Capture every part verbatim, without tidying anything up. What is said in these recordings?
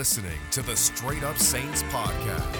listening to the Straight Up Saints Podcast.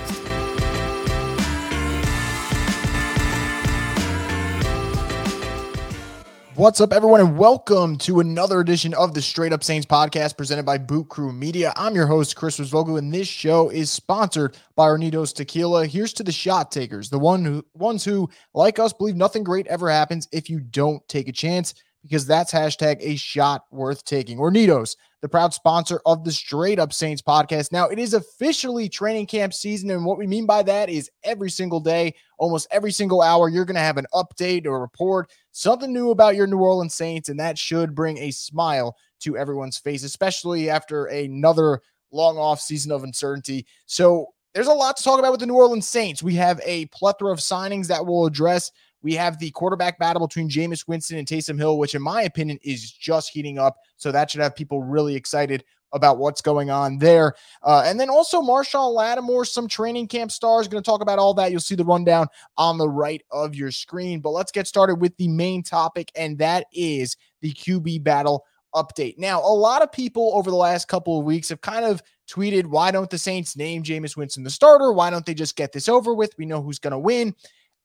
What's up, everyone, and welcome to another edition of the Straight Up Saints Podcast presented by Boot Crew Media. I'm your host, Chris Rosvogel, and this show is sponsored by Arnitos Tequila. Here's to the shot takers, the one who, ones who, like us, believe nothing great ever happens if you don't take a chance, because that's hashtag a shot worth taking. Arnitos, the proud sponsor of the Straight Up Saints Podcast. Now, it is officially training camp season, and what we mean by that is every single day, almost every single hour, you're going to have an update or report, something new about your New Orleans Saints, and that should bring a smile to everyone's face, especially after another long off season of uncertainty. So there's a lot to talk about with the New Orleans Saints. We have a plethora of signings that we'll address. We have the quarterback battle between Jameis Winston and Taysom Hill, which in my opinion is just heating up. So that should have people really excited about what's going on there. Uh, and then also Marshon Lattimore, some training camp stars. Going to talk about all that. You'll see the rundown on the right of your screen. But let's get started with the main topic, and that is the Q B battle update. Now, a lot of people over the last couple of weeks have kind of tweeted, why don't the Saints name Jameis Winston the starter? Why don't they just get this over with? We know who's going to win.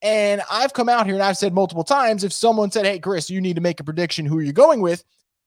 And I've come out here and I've said multiple times, if someone said, hey, Chris, you need to make a prediction, who are you going with?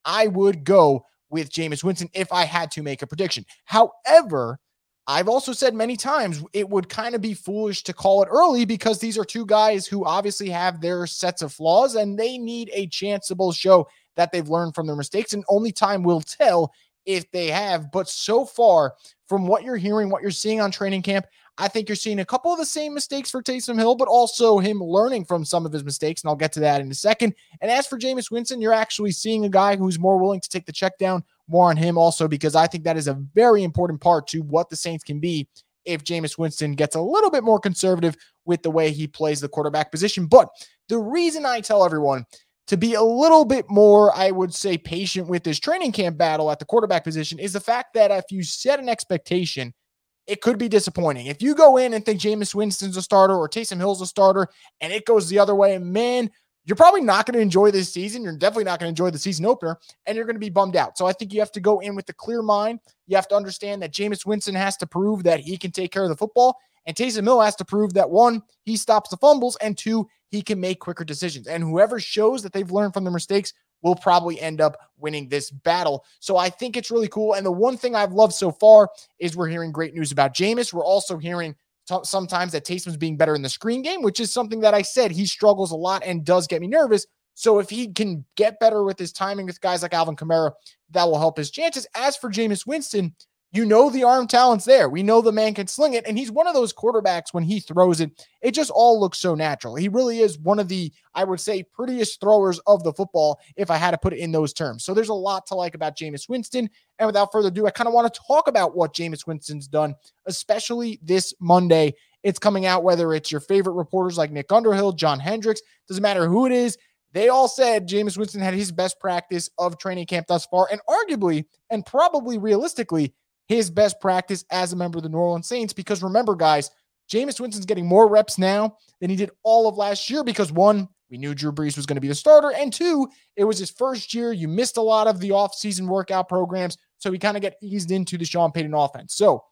I would go with Jameis Winston if I had to make a prediction. However, I've also said many times it would kind of be foolish to call it early because these are two guys who obviously have their sets of flaws and they need a chance to both show that they've learned from their mistakes, and only time will tell if they have. But so far, from what you're hearing, what you're seeing on training camp, I think you're seeing a couple of the same mistakes for Taysom Hill, but also him learning from some of his mistakes, and I'll get to that in a second. And as for Jameis Winston, you're actually seeing a guy who's more willing to take the check down, more on him also, because I think that is a very important part to what the Saints can be if Jameis Winston gets a little bit more conservative with the way he plays the quarterback position. But the reason I tell everyone to be a little bit more, I would say, patient with this training camp battle at the quarterback position is the fact that if you set an expectation, it could be disappointing. If you go in and think Jameis Winston's a starter or Taysom Hill's a starter and it goes the other way, man, you're probably not going to enjoy this season. You're definitely not going to enjoy the season opener, and you're going to be bummed out. So I think you have to go in with a clear mind. You have to understand that Jameis Winston has to prove that he can take care of the football, and Taysom Hill has to prove that, one, he stops the fumbles, and two, he can make quicker decisions. And whoever shows that they've learned from their mistakes will probably end up winning this battle. So I think it's really cool. And the one thing I've loved so far is we're hearing great news about Jameis. We're also hearing t- sometimes that Taysom's being better in the screen game, which is something that I said he struggles a lot and does get me nervous. So if he can get better with his timing with guys like Alvin Kamara, that will help his chances. As for Jameis Winston, you know the arm talent's there. We know the man can sling it, and he's one of those quarterbacks when he throws it, it just all looks so natural. He really is one of the, I would say, prettiest throwers of the football if I had to put it in those terms. So there's a lot to like about Jameis Winston, and without further ado, I kind of want to talk about what Jameis Winston's done, especially this Monday. It's coming out, whether it's your favorite reporters like Nick Underhill, John Hendricks, doesn't matter who it is, they all said Jameis Winston had his best practice of training camp thus far, and arguably, and probably realistically, his best practice as a member of the New Orleans Saints, because remember, guys, Jameis Winston's getting more reps now than he did all of last year because, one, we knew Drew Brees was going to be the starter, and two, it was his first year. You missed a lot of the offseason workout programs, so he kind of got eased into the Sean Payton offense. So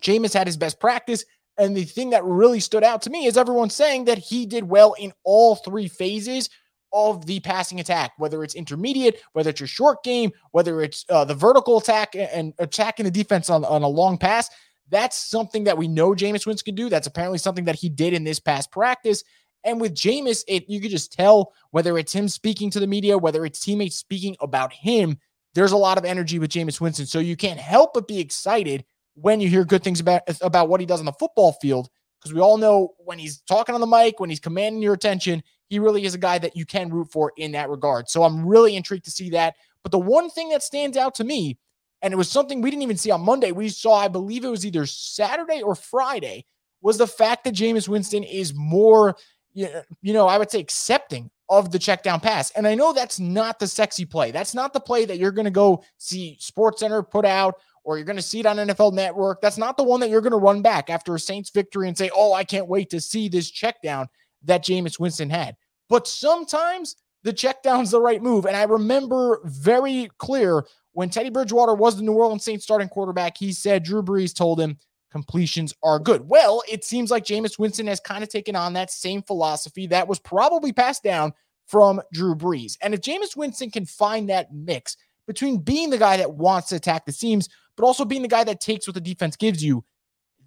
Jameis had his best practice, and the thing that really stood out to me is everyone saying that he did well in all three phases of the passing attack, whether it's intermediate, whether it's your short game, whether it's uh, the vertical attack and attacking the defense on, on a long pass. That's something that we know Jameis Winston can do. That's apparently something that he did in this past practice. And with Jameis, it, you could just tell whether it's him speaking to the media, whether it's teammates speaking about him, there's a lot of energy with Jameis Winston. So you can't help but be excited when you hear good things about, about what he does on the football field, because we all know when he's talking on the mic, when he's commanding your attention, he really is a guy that you can root for in that regard. So I'm really intrigued to see that. But the one thing that stands out to me, and it was something we didn't even see on Monday, we saw, I believe it was either Saturday or Friday, was the fact that Jameis Winston is more, you know, I would say accepting of the check down pass. And I know that's not the sexy play. That's not the play that you're going to go see SportsCenter put out, or you're going to see it on N F L Network. That's not the one that you're going to run back after a Saints victory and say, oh, I can't wait to see this check down that Jameis Winston had. But sometimes the check down's the right move. And I remember very clear when Teddy Bridgewater was the New Orleans Saints starting quarterback, he said Drew Brees told him completions are good. Well, it seems like Jameis Winston has kind of taken on that same philosophy that was probably passed down from Drew Brees. And if Jameis Winston can find that mix between being the guy that wants to attack the seams, but also being the guy that takes what the defense gives you,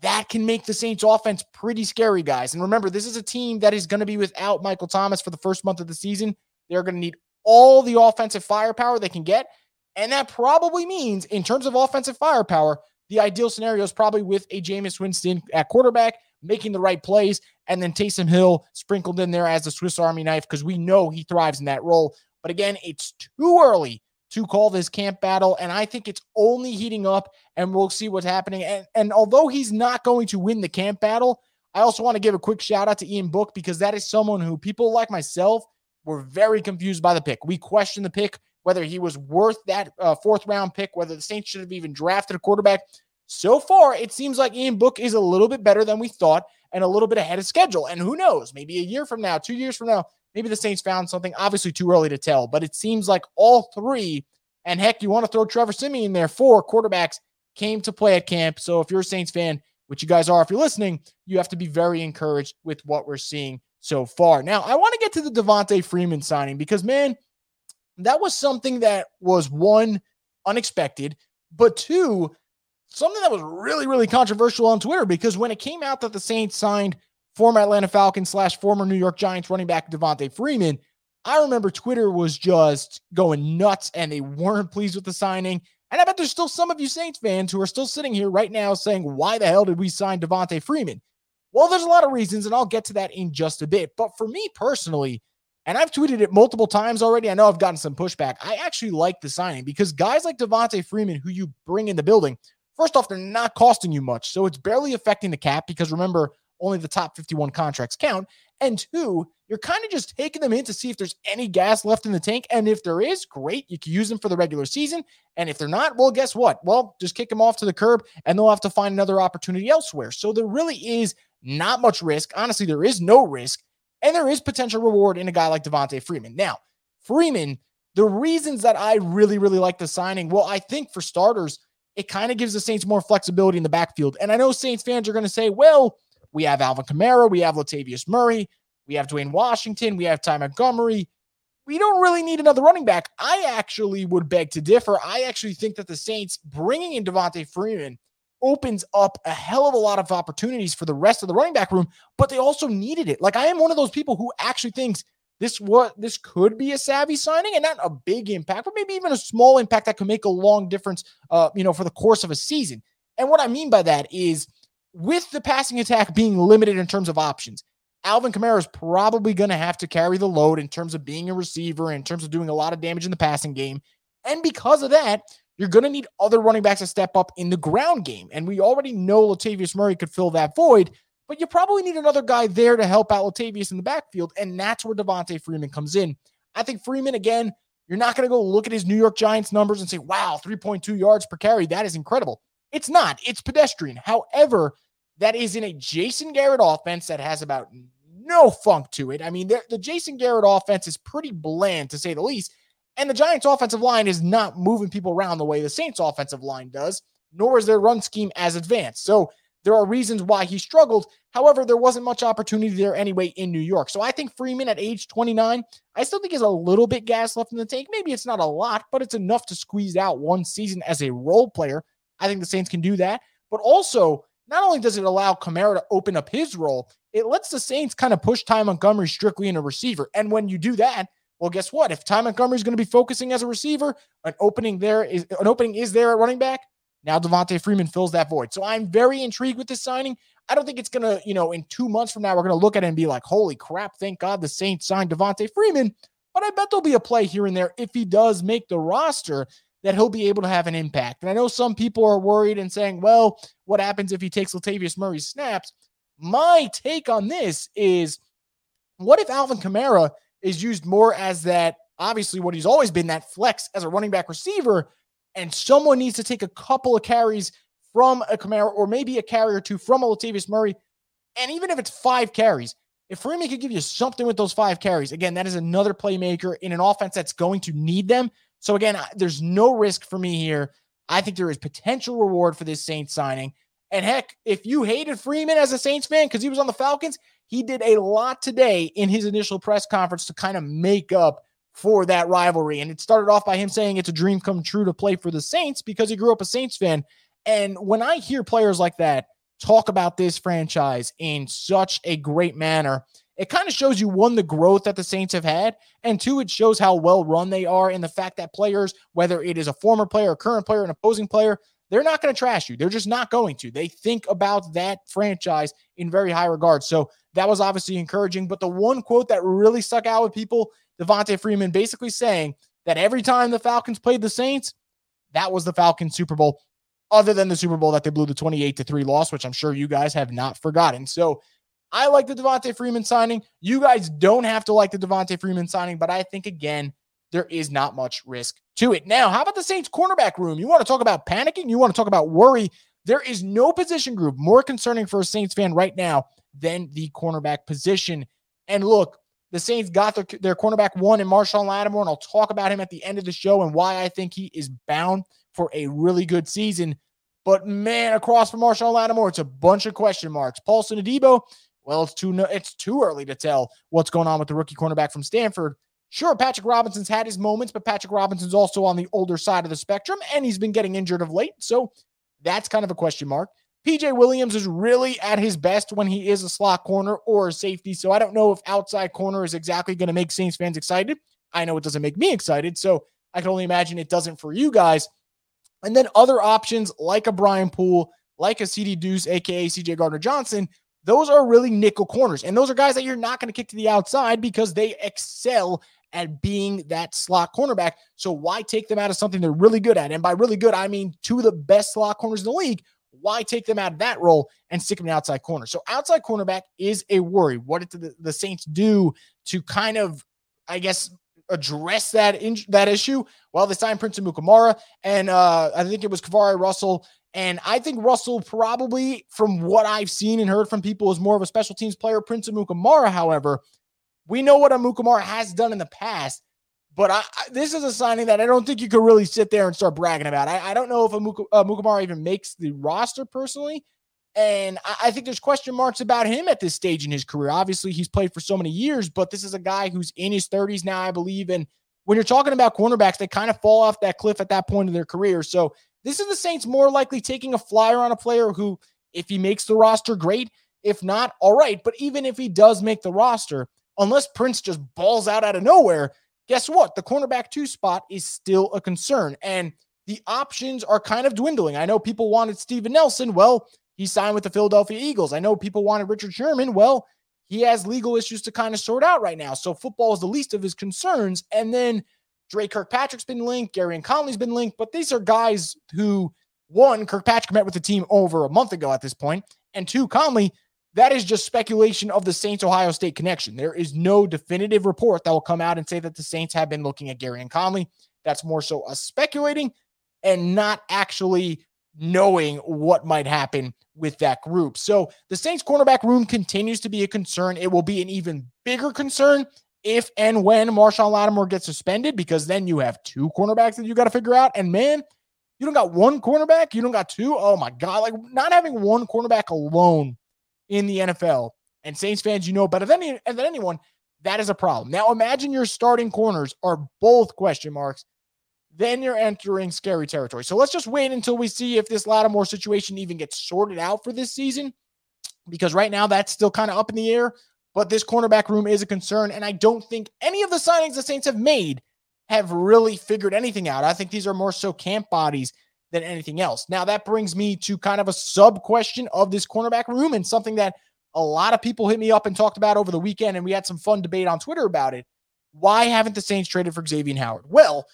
that can make the Saints offense pretty scary, guys. And remember, this is a team that is going to be without Michael Thomas for the first month of the season. They're going to need all the offensive firepower they can get. And that probably means, in terms of offensive firepower, the ideal scenario is probably with a Jameis Winston at quarterback, making the right plays, and then Taysom Hill sprinkled in there as the Swiss Army knife, because we know he thrives in that role. But again, it's too early to call this camp battle, and I think it's only heating up, and we'll see what's happening. And, and although he's not going to win the camp battle, I also want to give a quick shout-out to Ian Book, because that is someone who people like myself were very confused by the pick. We questioned the pick, whether he was worth that uh, fourth-round pick, whether the Saints should have even drafted a quarterback. So far, it seems like Ian Book is a little bit better than we thought and a little bit ahead of schedule. And who knows, maybe a year from now, two years from now, maybe the Saints found something. Obviously too early to tell, but it seems like all three, and heck, you want to throw Trevor Simeon in there, four quarterbacks came to play at camp. So if you're a Saints fan, which you guys are if you're listening, you have to be very encouraged with what we're seeing so far. Now, I want to get to the Devontae Freeman signing because, man, that was something that was, one, unexpected, but two, something that was really, really controversial on Twitter, because when it came out that the Saints signed former Atlanta Falcons slash former New York Giants running back Devontae Freeman, I remember Twitter was just going nuts and they weren't pleased with the signing. And I bet there's still some of you Saints fans who are still sitting here right now saying, why the hell did we sign Devontae Freeman? Well, there's a lot of reasons, and I'll get to that in just a bit. But for me personally, and I've tweeted it multiple times already, I know I've gotten some pushback, I actually like the signing because guys like Devontae Freeman, who you bring in the building, first off, they're not costing you much. So it's barely affecting the cap because, remember, only the top fifty-one contracts count. And two, you're kind of just taking them in to see if there's any gas left in the tank. And if there is, great. You can use them for the regular season. And if they're not, well, guess what? Well, just kick them off to the curb and they'll have to find another opportunity elsewhere. So there really is not much risk. Honestly, there is no risk. And there is potential reward in a guy like Devontae Freeman. Now, Freeman, the reasons that I really, really like the signing, well, I think for starters, it kind of gives the Saints more flexibility in the backfield. And I know Saints fans are going to say, well, we have Alvin Kamara, we have Latavius Murray, we have Dwayne Washington, we have Ty Montgomery. We don't really need another running back. I actually would beg to differ. I actually think that the Saints bringing in Devontae Freeman opens up a hell of a lot of opportunities for the rest of the running back room, but they also needed it. Like, I am one of those people who actually thinks this what this could be a savvy signing, and not a big impact, but maybe even a small impact that could make a long difference, uh, you know, for the course of a season. And what I mean by that is, with the passing attack being limited in terms of options, Alvin Kamara is probably going to have to carry the load in terms of being a receiver, in terms of doing a lot of damage in the passing game. And because of that, you're going to need other running backs to step up in the ground game. And we already know Latavius Murray could fill that void, but you probably need another guy there to help out Latavius in the backfield. And that's where Devontae Freeman comes in. I think Freeman, again, you're not going to go look at his New York Giants numbers and say, wow, three point two yards per carry. That is incredible. It's not. It's pedestrian. However, that is in a Jason Garrett offense that has about no funk to it. I mean, the Jason Garrett offense is pretty bland, to say the least, and the Giants' offensive line is not moving people around the way the Saints' offensive line does, nor is their run scheme as advanced. So there are reasons why he struggled. However, there wasn't much opportunity there anyway in New York. So I think Freeman at age twenty-nine, I still think is a little bit gas left in the tank. Maybe it's not a lot, but it's enough to squeeze out one season as a role player. I think the Saints can do that. But also, not only does it allow Kamara to open up his role, it lets the Saints kind of push Ty Montgomery strictly in a receiver. And when you do that, well, guess what? If Ty Montgomery is going to be focusing as a receiver, an opening there is an opening is there at running back. Now Devontae Freeman fills that void. So I'm very intrigued with this signing. I don't think it's going to, you know, in two months from now, we're going to look at it and be like, holy crap, thank God the Saints signed Devontae Freeman. But I bet there'll be a play here and there if he does make the roster that he'll be able to have an impact. And I know some people are worried and saying, well, what happens if he takes Latavius Murray's snaps? My take on this is, what if Alvin Kamara is used more as that, obviously what he's always been, that flex as a running back receiver, and someone needs to take a couple of carries from a Kamara, or maybe a carry or two from a Latavius Murray, and even if it's five carries, if Freeman could give you something with those five carries, again, that is another playmaker in an offense that's going to need them. So again, there's no risk for me here. I think there is potential reward for this Saints signing. And heck, if you hated Freeman as a Saints fan because he was on the Falcons, he did a lot today in his initial press conference to kind of make up for that rivalry. And it started off by him saying it's a dream come true to play for the Saints because he grew up a Saints fan. And when I hear players like that talk about this franchise in such a great manner, it kind of shows you, one, the growth that the Saints have had, and two, it shows how well run they are, and the fact that players, whether it is a former player, a current player, an opposing player, they're not going to trash you. They're just not going to. They think about that franchise in very high regard. So that was obviously encouraging. But the one quote that really stuck out with people, Devontae Freeman basically saying that every time the Falcons played the Saints, that was the Falcons Super Bowl, other than the Super Bowl that they blew the twenty-eight to three loss, which I'm sure you guys have not forgotten. So I like the Devontae Freeman signing. You guys don't have to like the Devontae Freeman signing, but I think, again, there is not much risk to it. Now, how about the Saints cornerback room? You want to talk about panicking? You want to talk about worry? There is no position group more concerning for a Saints fan right now than the cornerback position. And look, the Saints got their, their cornerback one in Marshon Lattimore, and I'll talk about him at the end of the show and why I think he is bound for a really good season. But man, across from Marshon Lattimore, it's a bunch of question marks. Paulson Adebo, well, it's too, it's too early to tell what's going on with the rookie cornerback from Stanford. Sure, Patrick Robinson's had his moments, but Patrick Robinson's also on the older side of the spectrum, and he's been getting injured of late, so that's kind of a question mark. P J Williams is really at his best when he is a slot corner or a safety, so I don't know if outside corner is exactly going to make Saints fans excited. I know it doesn't make me excited, so I can only imagine it doesn't for you guys. And then other options like a Brian Poole, like a CeeDee Deuce, a k a. C J. Gardner-Johnson, those are really nickel corners, and those are guys that you're not going to kick to the outside because they excel at being that slot cornerback. So why take them out of something they're really good at? And by really good, I mean two of the best slot corners in the league. Why take them out of that role and stick them in outside corner? So outside cornerback is a worry. What did the, the Saints do to kind of, I guess, address that in, that issue? Well, they signed Prince Amukamara, and uh, I think it was Kavare Russell. And I think Russell probably, from what I've seen and heard from people, is more of a special teams player. Prince Amukamara, however, we know what Amukamara has done in the past, but I, I, this is a signing that I don't think you could really sit there and start bragging about. I, I don't know if Amuk, Amukamara even makes the roster personally, and I, I think there's question marks about him at this stage in his career. Obviously, he's played for so many years, but this is a guy who's in his thirties now, I believe, and when you're talking about cornerbacks, they kind of fall off that cliff at that point in their career. So this is the Saints more likely taking a flyer on a player who, if he makes the roster, great. If not, all right. But even if he does make the roster, unless Prince just balls out out of nowhere, guess what? The cornerback two spot is still a concern, and the options are kind of dwindling. I know people wanted Steven Nelson. Well, he signed with the Philadelphia Eagles. I know people wanted Richard Sherman. Well, he has legal issues to kind of sort out right now, so football is the least of his concerns. And then Dre Kirkpatrick's been linked. Gareon Conley's been linked. But these are guys who, one, Kirkpatrick met with the team over a month ago at this point, and two, Conley, that is just speculation of the Saints-Ohio State connection. There is no definitive report that will come out and say that the Saints have been looking at Gareon Conley. That's more so us speculating and not actually knowing what might happen with that group. So the Saints cornerback room continues to be a concern. It will be an even bigger concern if and when Marshon Lattimore gets suspended, because then you have two cornerbacks that you got to figure out. And man, you don't got one cornerback. You don't got two. Oh my God. Like, not having one cornerback alone in the N F L, and Saints fans, you know better than, any, than anyone, that is a problem. Now imagine your starting corners are both question marks. Then you're entering scary territory. So let's just wait until we see if this Lattimore situation even gets sorted out for this season, because right now that's still kind of up in the air. But this cornerback room is a concern, and I don't think any of the signings the Saints have made have really figured anything out. I think these are more so camp bodies than anything else. Now that brings me to kind of a sub question of this cornerback room, and something that a lot of people hit me up and talked about over the weekend, and we had some fun debate on Twitter about it. Why haven't the Saints traded for Xavien Howard? Well,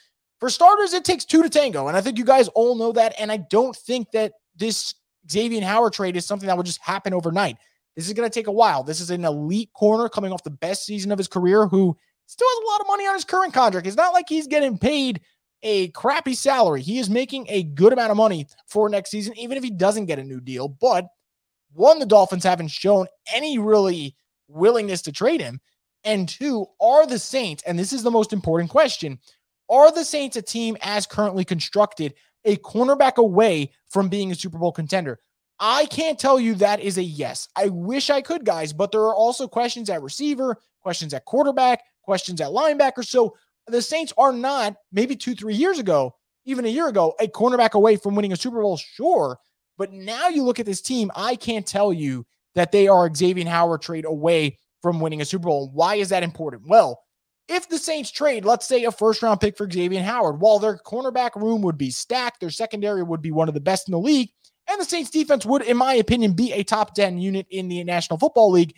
for starters, it takes two to tango, and I think you guys all know that, and I don't think that this Xavien Howard trade is something that would just happen overnight. This is going to take a while. This is an elite corner coming off the best season of his career who still has a lot of money on his current contract. It's not like he's getting paid a crappy salary. He is making a good amount of money for next season, even if he doesn't get a new deal. But one, the Dolphins haven't shown any really willingness to trade him. And two, are the Saints, and this is the most important question, Are the Saints a team as currently constructed a cornerback away from being a Super Bowl contender? I can't tell you that is a yes. I wish I could, guys, but there are also questions at receiver, questions at quarterback, questions at linebacker. So the Saints are not, maybe two, three years ago, even a year ago, a cornerback away from winning a Super Bowl, sure. But now you look at this team, I can't tell you that they are Xavien Howard trade away from winning a Super Bowl. Why is that important? Well, if the Saints trade, let's say, a first-round pick for Xavien Howard, while their cornerback room would be stacked, their secondary would be one of the best in the league, and the Saints defense would, in my opinion, be a top ten unit in the National Football League,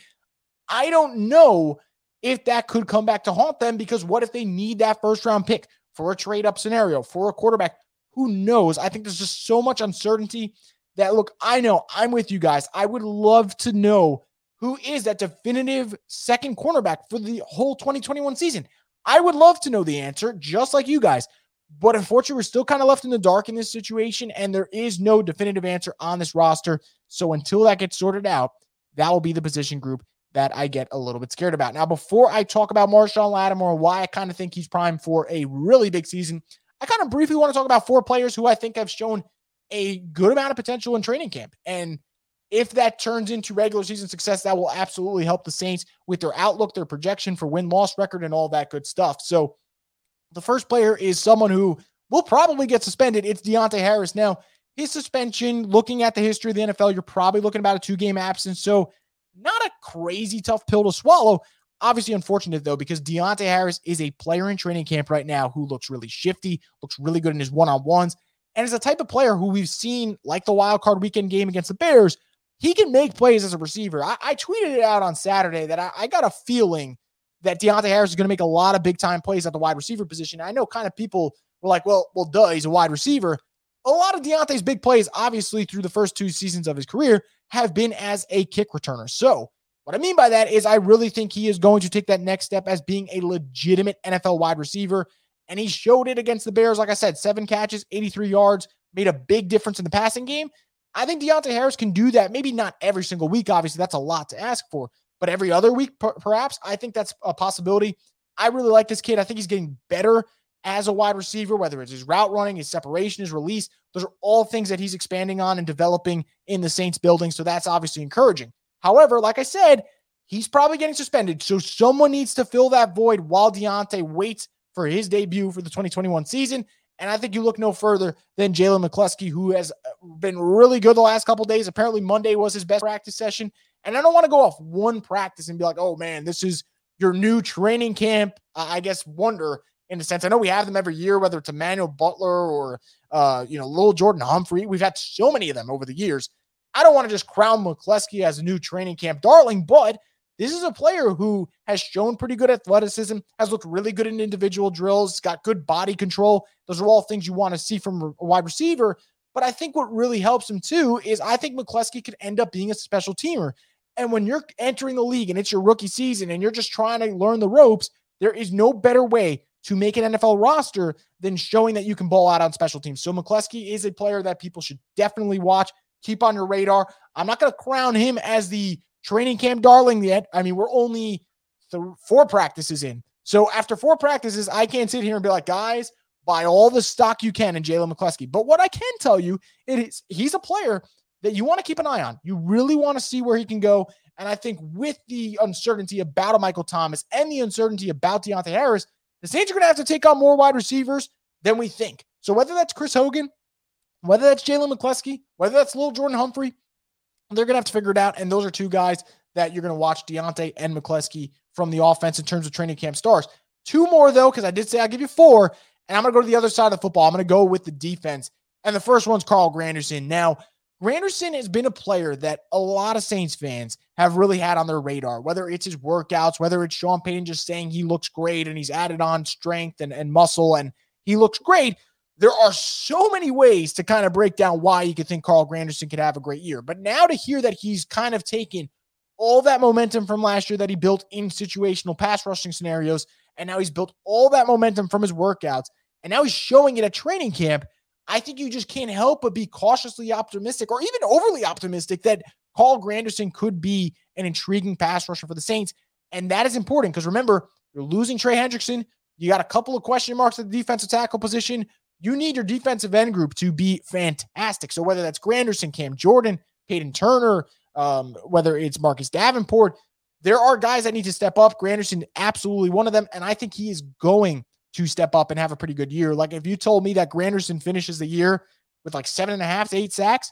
I don't know if that could come back to haunt them, because what if they need that first-round pick for a trade-up scenario, for a quarterback? Who knows? I think there's just so much uncertainty that, look, I know, I'm with you guys. I would love to know who is that definitive second cornerback for the whole twenty twenty-one season. I would love to know the answer, just like you guys. But unfortunately, we're still kind of left in the dark in this situation, and there is no definitive answer on this roster. So until that gets sorted out, that will be the position group that I get a little bit scared about. Now, before I talk about Marshon Lattimore, why I kind of think he's primed for a really big season, I kind of briefly want to talk about four players who I think have shown a good amount of potential in training camp. And if that turns into regular season success, that will absolutely help the Saints with their outlook, their projection for win-loss record, and all that good stuff. So the first player is someone who will probably get suspended. It's Deonte Harris. Now, his suspension, looking at the history of the N F L, you're probably looking about a two-game absence. So not a crazy tough pill to swallow. Obviously unfortunate, though, because Deonte Harris is a player in training camp right now who looks really shifty, looks really good in his one-on-ones, and is a type of player who we've seen, like the wild card weekend game against the Bears, he can make plays as a receiver. I, I tweeted it out on Saturday that I, I got a feeling that Deonte Harris is going to make a lot of big-time plays at the wide receiver position. I know kind of people were like, well, well, duh, he's a wide receiver. A lot of Deonte's big plays, obviously, through the first two seasons of his career have been as a kick returner. So what I mean by that is I really think he is going to take that next step as being a legitimate N F L wide receiver, and he showed it against the Bears. Like I said, seven catches, eighty-three yards, made a big difference in the passing game. I think Deonte Harris can do that. Maybe not every single week, obviously. That's a lot to ask for. But every other week, perhaps, I think that's a possibility. I really like this kid. I think he's getting better as a wide receiver, whether it's his route running, his separation, his release. Those are all things that he's expanding on and developing in the Saints building, so that's obviously encouraging. However, like I said, he's probably getting suspended, so someone needs to fill that void while Deonte waits for his debut for the twenty twenty-one season. And I think you look no further than Jalen McCleskey, who has been really good the last couple of days. Apparently Monday was his best practice session. And I don't want to go off one practice and be like, oh, man, this is your new training camp, uh, I guess, wonder in a sense. I know we have them every year, whether it's Emmanuel Butler or, uh, you know, little Jordan Humphrey. We've had so many of them over the years. I don't want to just crown McCleskey as a new training camp darling, but this is a player who has shown pretty good athleticism, has looked really good in individual drills, got good body control. Those are all things you want to see from a wide receiver. But I think what really helps him too is I think McCleskey could end up being a special teamer. And when you're entering the league and it's your rookie season and you're just trying to learn the ropes, there is no better way to make an N F L roster than showing that you can ball out on special teams. So McCleskey is a player that people should definitely watch. Keep on your radar. I'm not going to crown him as the training camp darling yet. I mean, we're only th- four practices in. So after four practices, I can't sit here and be like, guys, buy all the stock you can in Jalen McCleskey. But what I can tell you is he's a player that you want to keep an eye on. You really want to see where he can go. And I think with the uncertainty about a Michael Thomas and the uncertainty about Deonte Harris, the Saints are going to have to take on more wide receivers than we think. So whether that's Chris Hogan, whether that's Jalen McCleskey, whether that's little Jordan Humphrey, they're going to have to figure it out. And those are two guys that you're going to watch, Deonte and McCleskey, from the offense in terms of training camp stars. Two more, though, because I did say I'll give you four. And I'm going to go to the other side of the football. I'm going to go with the defense. And the first one's Carl Granderson. Now, Granderson has been a player that a lot of Saints fans have really had on their radar, whether it's his workouts, whether it's Sean Payton just saying he looks great and he's added on strength and, and muscle and he looks great. There are so many ways to kind of break down why you could think Carl Granderson could have a great year. But now to hear that he's kind of taken all that momentum from last year that he built in situational pass rushing scenarios, and now he's built all that momentum from his workouts, and now he's showing it at training camp, I think you just can't help but be cautiously optimistic or even overly optimistic that Carl Granderson could be an intriguing pass rusher for the Saints. And that is important because remember, you're losing Trey Hendrickson, You got a couple of question marks at the defensive tackle position. You need your defensive end group to be fantastic. So whether that's Granderson, Cam Jordan, Peyton Turner, um, whether it's Marcus Davenport, there are guys that need to step up. Granderson, absolutely one of them. And I think he is going to step up and have a pretty good year. Like if you told me that Granderson finishes the year with like seven and a half to eight sacks,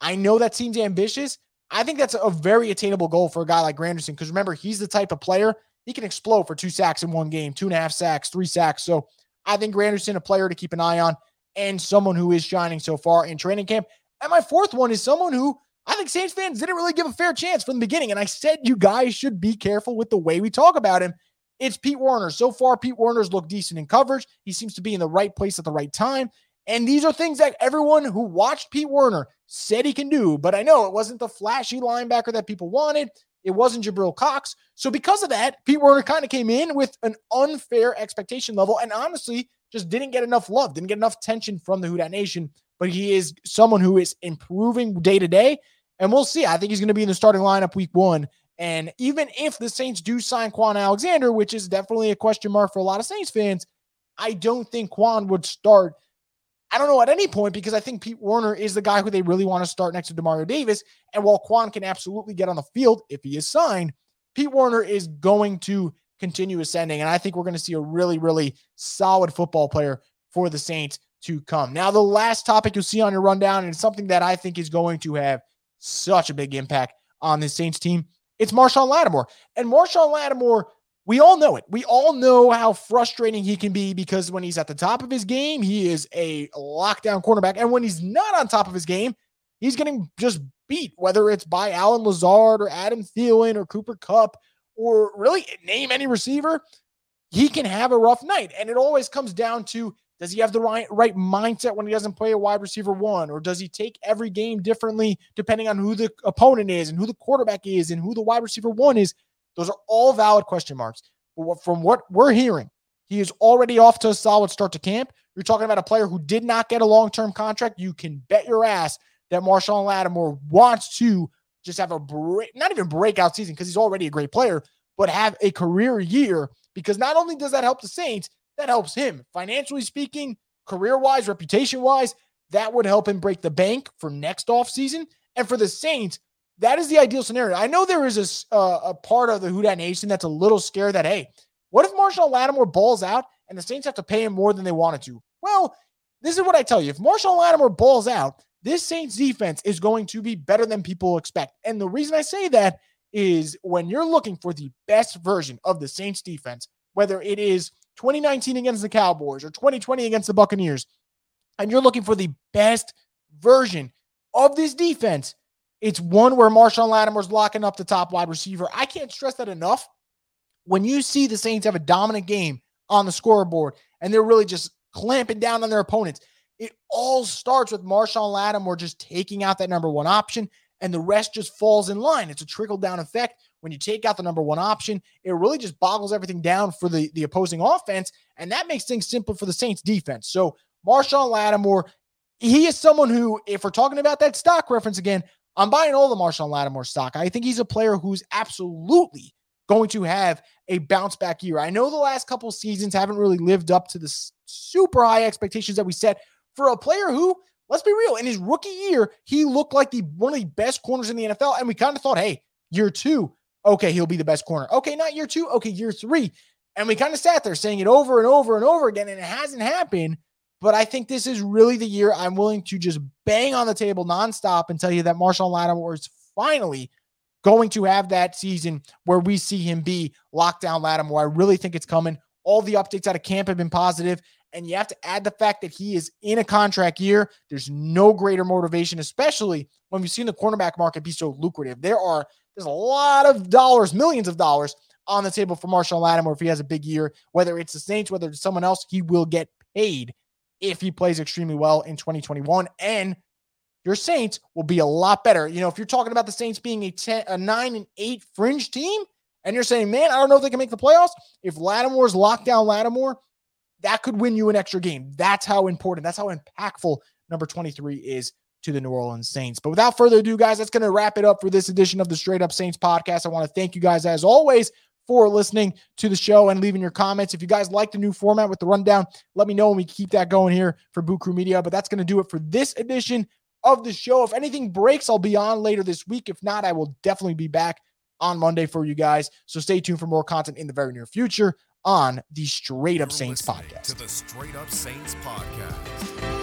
I know that seems ambitious. I think that's a very attainable goal for a guy like Granderson, because remember, he's the type of player, he can explode for two sacks in one game, two and a half sacks, three sacks. So I think Granderson, a player to keep an eye on and someone who is shining so far in training camp. And my fourth one is someone who I think Saints fans didn't really give a fair chance from the beginning. And I said, you guys should be careful with the way we talk about him. It's Pete Werner. So far, Pete Werner's looked decent in coverage. He seems to be in the right place at the right time. And these are things that everyone who watched Pete Werner said he can do. But I know it wasn't the flashy linebacker that people wanted. It wasn't Jabril Cox. So because of that, Pete Werner kind of came in with an unfair expectation level and honestly just didn't get enough love, didn't get enough attention from the Houdat Nation. But he is someone who is improving day to day. And we'll see. I think he's going to be in the starting lineup week one. And even if the Saints do sign Quan Alexander, which is definitely a question mark for a lot of Saints fans, I don't think Quan would start. I don't know at any point, because I think Pete Werner is the guy who they really want to start next to Demario Davis. And while Quan can absolutely get on the field if he is signed, Pete Werner is going to continue ascending. And I think we're going to see a really, really solid football player for the Saints to come. Now, the last topic you'll see on your rundown, and it's something that I think is going to have such a big impact on the Saints team, it's Marshon Lattimore. And Marshon Lattimore, we all know it. We all know how frustrating he can be, because when he's at the top of his game, he is a lockdown cornerback. And when he's not on top of his game, he's getting just beat, whether it's by Allen Lazard or Adam Thielen or Cooper Kupp or really name any receiver. He can have a rough night. And it always comes down to, does he have the right, right mindset when he doesn't play a wide receiver one? Or does he take every game differently depending on who the opponent is and who the quarterback is and who the wide receiver one is? Those are all valid question marks. But from what we're hearing, he is already off to a solid start to camp. You're talking about a player who did not get a long-term contract. You can bet your ass that Marshon Lattimore wants to just have a break, not even breakout season, because he's already a great player, but have a career year, because not only does that help the Saints, that helps him. Financially speaking, career-wise, reputation-wise, that would help him break the bank for next offseason. And for the Saints, that is the ideal scenario. I know there is a, uh, a part of the Houdat Nation that's a little scared that, hey, what if Marshon Lattimore balls out and the Saints have to pay him more than they wanted to? Well, this is what I tell you. If Marshon Lattimore balls out, this Saints defense is going to be better than people expect. And the reason I say that is when you're looking for the best version of the Saints defense, whether it is twenty nineteen against the Cowboys or twenty twenty against the Buccaneers, and you're looking for the best version of this defense, it's one where Marshon Lattimore's locking up the top wide receiver. I can't stress that enough. When you see the Saints have a dominant game on the scoreboard and they're really just clamping down on their opponents, it all starts with Marshon Lattimore just taking out that number one option, and the rest just falls in line. It's a trickle-down effect. When you take out the number one option, it really just boggles everything down for the, the opposing offense, and that makes things simple for the Saints defense. So Marshon Lattimore, he is someone who, if we're talking about that stock reference again, I'm buying all the Marshon Lattimore stock. I think he's a player who's absolutely going to have a bounce back year. I know the last couple seasons haven't really lived up to the super high expectations that we set for a player who, let's be real, in his rookie year, he looked like the one of the best corners in the N F L. And we kind of thought, hey, year two, okay, he'll be the best corner. Okay, not year two, okay, year three. And we kind of sat there saying it over and over and over again, and it hasn't happened. But I think this is really the year I'm willing to just bang on the table nonstop and tell you that Marshon Lattimore is finally going to have that season where we see him be lockdown Lattimore. I really think it's coming. All the updates out of camp have been positive, and you have to add the fact that he is in a contract year. There's no greater motivation, especially when we've seen the cornerback market be so lucrative. There are there's a lot of dollars, millions of dollars on the table for Marshon Lattimore if he has a big year. Whether it's the Saints, whether it's someone else, he will get paid if he plays extremely well in twenty twenty-one, and your Saints will be a lot better. You know, if you're talking about the Saints being a ten, a nine and eight fringe team, and you're saying, man, I don't know if they can make the playoffs. If Lattimore's lockdown Lattimore, that could win you an extra game. That's how important, that's how impactful number twenty-three is to the New Orleans Saints. But without further ado, guys, that's going to wrap it up for this edition of the Straight Up Saints podcast. I want to thank you guys, as always, for listening to the show and leaving your comments. If you guys like the new format with the rundown, let me know and we can keep that going here for Boot Crew Media. But that's going to do it for this edition of the show. If anything breaks, I'll be on later this week. If not, I will definitely be back on Monday for you guys. So stay tuned for more content in the very near future on the Straight Up Saints Podcast. To the Straight Up Saints Podcast.